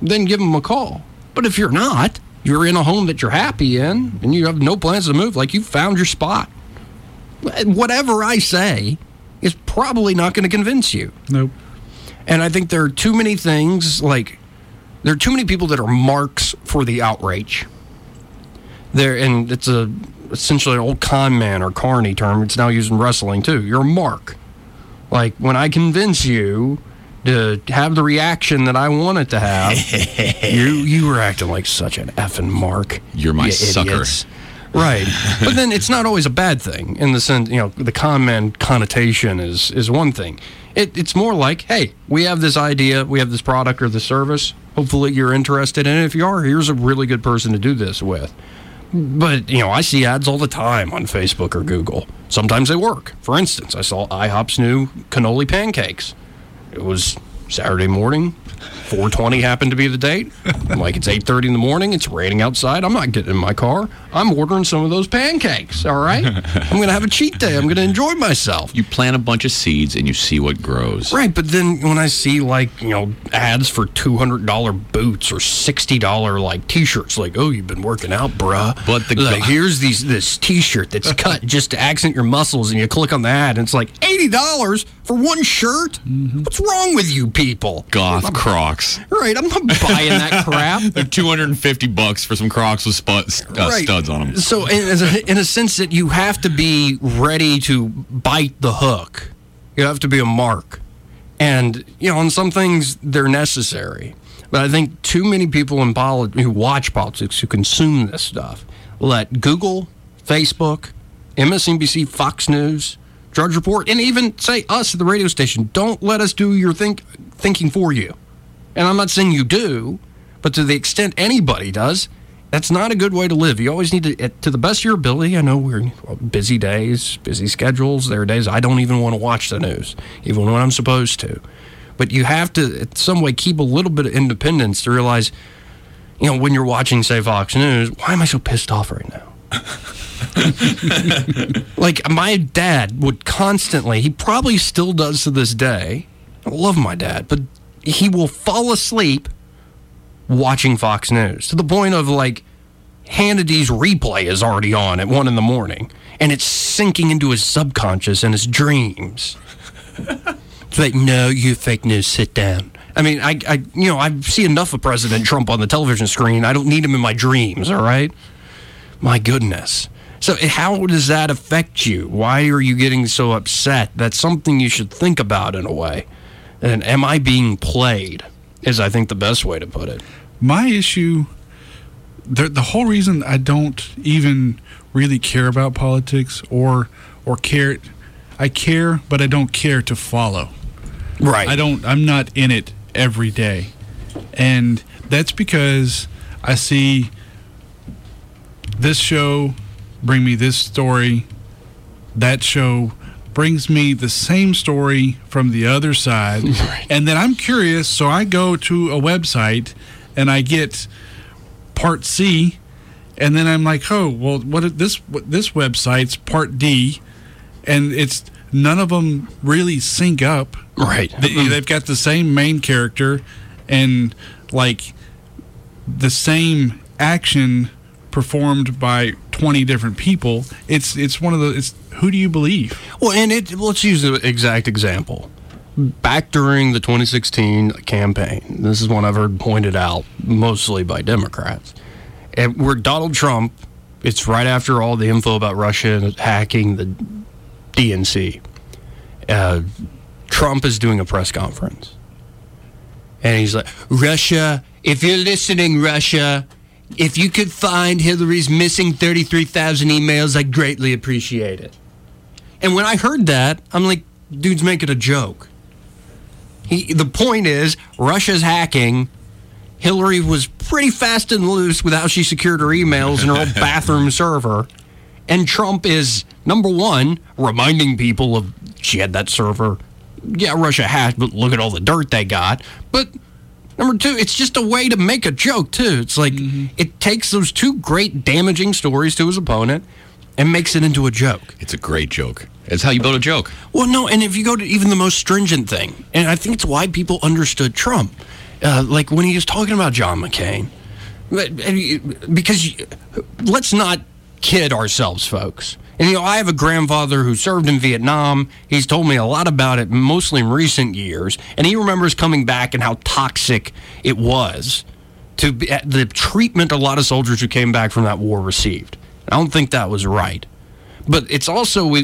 then give him a call. But if you're not, you're in a home that you're happy in, and you have no plans to move, like you found your spot. Whatever I say is probably not going to convince you. Nope. And I think there are too many things, like, there are too many people that are marks for the outrage. There, and it's a essentially an old con man or carny term. It's now used in wrestling, too. You're a mark. Like, when I convince you to have the reaction that I want it to have, you you were acting like such an effing mark. You're my you sucker. Idiots. Right. But then it's not always a bad thing in the sense, you know, the con man connotation is, is one thing. It, it's more like, hey, we have this idea, we have this product or this service. Hopefully you're interested in it. If you are, here's a really good person to do this with. But, you know, I see ads all the time on Facebook or Google. Sometimes they work. For instance, I saw IHOP's new cannoli pancakes. It was Saturday morning. four twenty happened to be the date. I'm like, it's eight thirty in the morning. It's raining outside. I'm not getting in my car. I'm ordering some of those pancakes, all right? I'm going to have a cheat day. I'm going to enjoy myself. You plant a bunch of seeds, and you see what grows. Right, but then when I see, like, you know, ads for two hundred dollars boots or sixty dollars, like, T-shirts, like, oh, you've been working out, bruh. But the like, here's these this T-shirt that's cut just to accent your muscles, and you click on the ad, and it's like, eighty dollars for one shirt? Mm-hmm. What's wrong with you people? Goth I'm, Crocs. Right, I'm not buying that crap. They're two hundred fifty bucks for some Crocs with sp- st- uh, right. studs on them. So in a, in a sense that you have to be ready to bite the hook. You have to be a mark. And, you know, on some things, they're necessary. But I think too many people in polit- who watch politics, who consume this stuff, let Google, Facebook, M S N B C, Fox News, Drudge Report, and even, say, us at the radio station, don't let us do your think thinking for you. And I'm not saying you do, but to the extent anybody does, that's not a good way to live. You always need to, to the best of your ability, I know we're busy days, busy schedules. There are days I don't even want to watch the news, even when I'm supposed to. But you have to, in some way, keep a little bit of independence to realize, you know, when you're watching, say, Fox News, why am I so pissed off right now? Like, my dad would constantly, he probably still does to this day, I love my dad, but he will fall asleep watching Fox News to the point of, like, Hannity's replay is already on at one in the morning, and it's sinking into his subconscious and his dreams. It's like, no, you fake news, sit down. I mean, I, I, you know, I see enough of President Trump on the television screen. I don't need him in my dreams, all right? My goodness. So how does that affect you? Why are you getting so upset? That's something you should think about in a way. And am I being played is, I think, the best way to put it. My issue, the, the whole reason I don't even really care about politics or or care, I care, but I don't care to follow. Right. I don't, I'm not in it every day. And that's because I see this show bring me this story, that show brings me the same story from the other side. Right. And then I'm curious, so I go to a website and I get part C, and then I'm like, oh, well, what this this website's part D, and it's none of them really sync up. Right. They, they've got the same main character and, like, the same action performed by twenty different people. It's it's one of the, it's, who do you believe? Well, and it, let's use the exact example. Back during the twenty sixteen campaign, this is one I've heard pointed out mostly by Democrats, and where Donald Trump, it's right after all the info about Russia hacking the D N C, uh, Trump is doing a press conference, and he's like, Russia, if you're listening, Russia, if you could find Hillary's missing thirty-three thousand emails, I greatly appreciate it. And when I heard that, I'm like, dude's making a joke. He, the point is, Russia's hacking. Hillary was pretty fast and loose with how she secured her emails in her old bathroom server. And Trump is, number one, reminding people of, she had that server. Yeah, Russia hacked, but look at all the dirt they got. But number two, it's just a way to make a joke, too. It's like, mm-hmm. It takes those two great damaging stories to his opponent and makes it into a joke. It's a great joke. It's how you build a joke. Well, no, and if you go to even the most stringent thing, and I think it's why people understood Trump, uh, like when he was talking about John McCain. Because let's not kid ourselves, folks. And, you know, I have a grandfather who served in Vietnam. He's told me a lot about it, mostly in recent years. And he remembers coming back and how toxic it was to be, the treatment a lot of soldiers who came back from that war received. I don't think that was right. But it's also,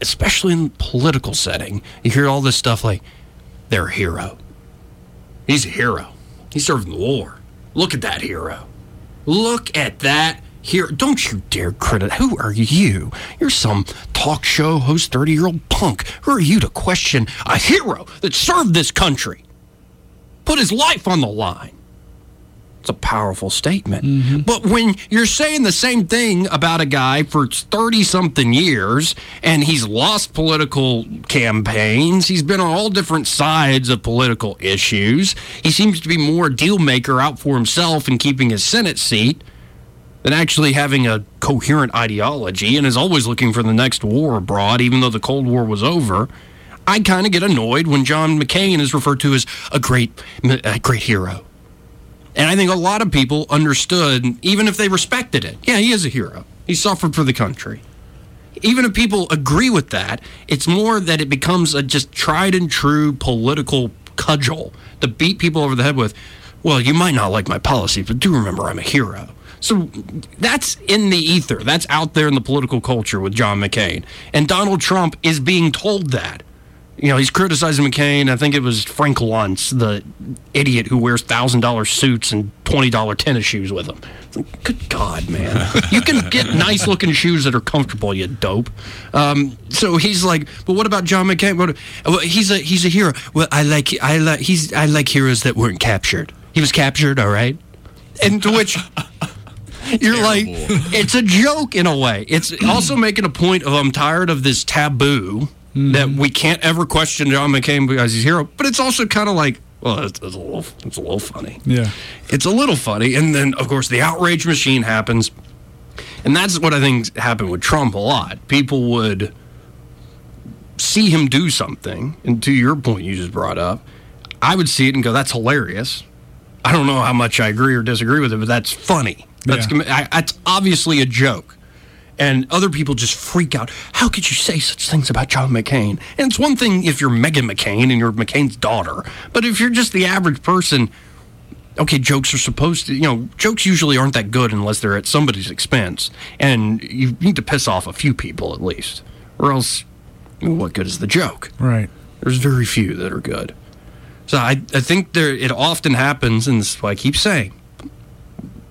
especially in the political setting, you hear all this stuff like, they're a hero. He's a hero. He served in the war. Look at that hero. Look at that. Here, don't you dare credit. Who are you? You're some talk show host, thirty-year-old punk. Who are you to question a hero that served this country? Put his life on the line. It's a powerful statement. Mm-hmm. But when you're saying the same thing about a guy for thirty-something years, and he's lost political campaigns, he's been on all different sides of political issues, he seems to be more a deal-maker out for himself and keeping his Senate seat than actually having a coherent ideology, and is always looking for the next war abroad, even though the Cold War was over. I kind of get annoyed when John McCain is referred to as a great, a great hero. And I think a lot of people understood, even if they respected it, yeah, he is a hero. He suffered for the country. Even if people agree with that, it's more that it becomes a just tried and true political cudgel to beat people over the head with, well, you might not like my policy, but do remember I'm a hero. So that's in the ether. That's out there in the political culture with John McCain. And Donald Trump is being told that. You know, he's criticizing McCain. I think it was Frank Luntz, the idiot who wears one thousand dollar suits and twenty dollar tennis shoes with him. It's like, good God, man. You can get nice-looking shoes that are comfortable, you dope. Um, so he's like, but what about John McCain? What, well, he's a he's a hero. Well, I like I like he's I like heroes that weren't captured. He was captured, all right? And to which... You're terrible. Like, it's a joke in a way. It's also making a point of, I'm tired of this taboo mm. that we can't ever question John McCain because he's a hero. But it's also kind of like, well, it's, it's a little, it's a little funny. Yeah, it's a little funny. And then, of course, the outrage machine happens. And that's what I think happened with Trump a lot. People would see him do something, and to your point you just brought up, I would see it and go, that's hilarious. I don't know how much I agree or disagree with it, but that's funny. That's, yeah. I, that's obviously a joke. And other people just freak out. How could you say such things about John McCain? And it's one thing if you're Meghan McCain and you're McCain's daughter, but if you're just the average person, okay, jokes are supposed to, you know, jokes usually aren't that good unless they're at somebody's expense. And you need to piss off a few people at least, or else what good is the joke? Right. There's very few that are good. So I, I think there it often happens, and this is what I keep saying.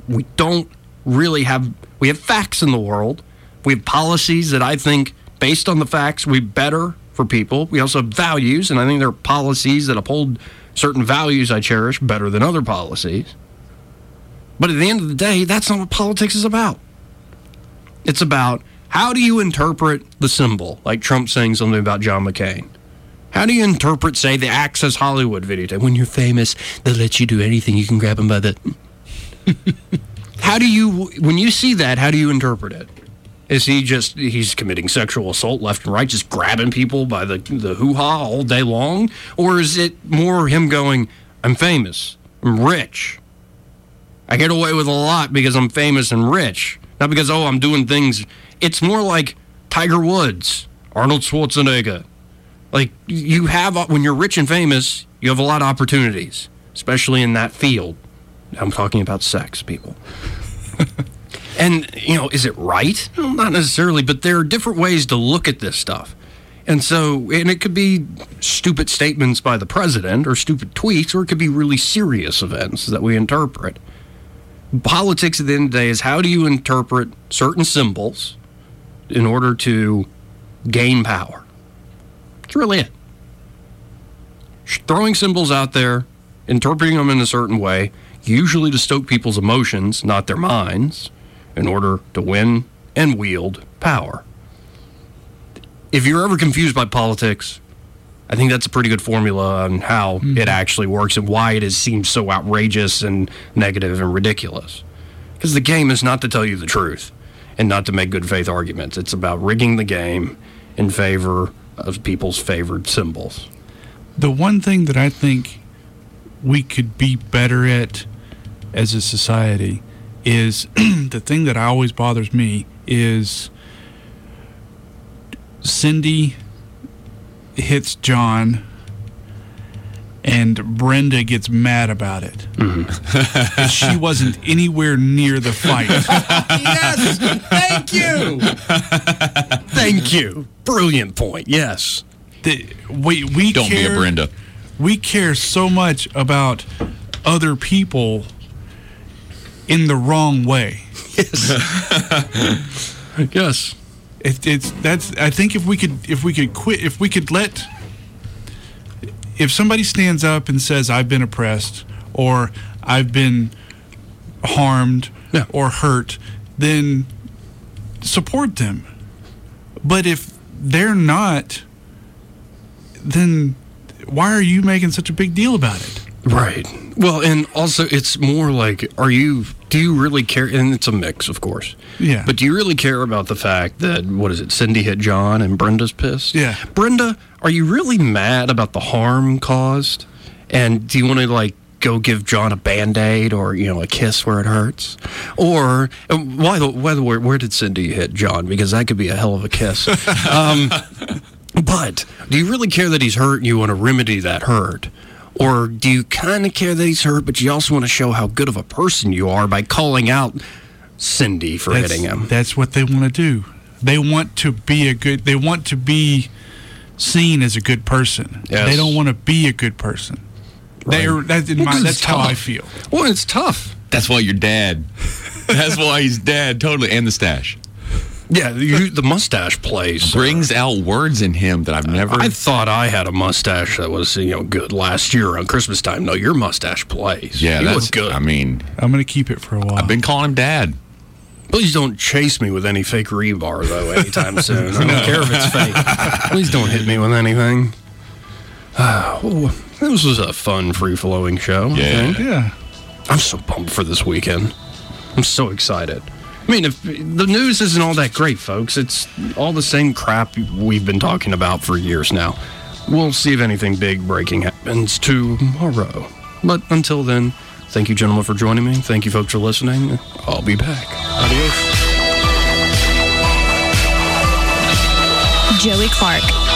We don't really have, we have facts in the world. We have policies that I think, based on the facts, we better for people. We also have values, and I think there are policies that uphold certain values I cherish better than other policies. But at the end of the day, that's not what politics is about. It's about, how do you interpret the symbol? Like Trump saying something about John McCain. How do you interpret, say, the Access Hollywood videotape? When you're famous, they let you do anything. You can grab them by the... How do you... When you see that, how do you interpret it? Is he just... He's committing sexual assault left and right, just grabbing people by the, the hoo-ha all day long? Or is it more him going, I'm famous, I'm rich. I get away with a lot because I'm famous and rich. Not because, oh, I'm doing things... It's more like Tiger Woods, Arnold Schwarzenegger. Like, you have, when you're rich and famous, you have a lot of opportunities, especially in that field. I'm talking about sex, people. And, you know, is it right? Well, not necessarily, but there are different ways to look at this stuff. And so, and it could be stupid statements by the president or stupid tweets, or it could be really serious events that we interpret. Politics at the end of the day is, how do you interpret certain symbols in order to gain power? That's really it. Throwing symbols out there, interpreting them in a certain way, usually to stoke people's emotions, not their minds, in order to win and wield power. If you're ever confused by politics, I think that's a pretty good formula on how mm. it actually works and why it is, seems so outrageous and negative and ridiculous. Because the game is not to tell you the truth and not to make good faith arguments. It's about rigging the game in favor of people's favored symbols. The one thing that I think we could be better at as a society is the thing that always bothers me is Cindy hits John, and Brenda gets mad about it. Mm-hmm. She wasn't anywhere near the fight. Yes! Thank you! Thank you. Brilliant point. Yes. The, we, we Don't care, be a Brenda. We care so much about other people in the wrong way. Yes. Yes. It, it's that's. I think if we could, if we could quit, if we could let, if somebody stands up and says, "I've been oppressed," or "I've been harmed," yeah, or hurt, then support them. But if they're not, then why are you making such a big deal about it? Right. Well, and also it's more like, are you? Do you really care? And it's a mix, of course. Yeah. But do you really care about the fact that, what is it, Cindy hit John and Brenda's pissed? Yeah. Brenda, are you really mad about the harm caused? And do you want to, like, go give John a Band-Aid or, you know, a kiss where it hurts? Or, why the, why the, where, where did Cindy hit John? Because that could be a hell of a kiss. um, but do you really care that he's hurt and you want to remedy that hurt? Or do you kind of care that he's hurt, but you also want to show how good of a person you are by calling out Cindy for that's, hitting him? That's what they want to do. They want to be a good. They want to be seen as a good person. Yes. They don't want to be a good person. Right. They are, that, in well, my, that's how I feel. Well, it's tough. That's why your dad. That's why he's dad. Totally, and the stash. Yeah, you, the mustache plays. Brings out words in him that I've never... I thought I had a mustache that was, you know, good last year around Christmas time. No, your mustache plays. Yeah, you that's... good. I mean... I'm going to keep it for a while. I've been calling him Dad. Please don't chase me with any fake rebar, though, anytime soon. I don't no. care if it's fake. Please don't hit me with anything. Uh, well, this was a fun, free-flowing show, yeah. I think. Yeah. I'm so pumped for this weekend. I'm so excited. I mean, if the news isn't all that great, folks. It's all the same crap we've been talking about for years now. We'll see if anything big breaking happens tomorrow. But until then, thank you, gentlemen, for joining me. Thank you, folks, for listening. I'll be back. Adios. Joey Clark.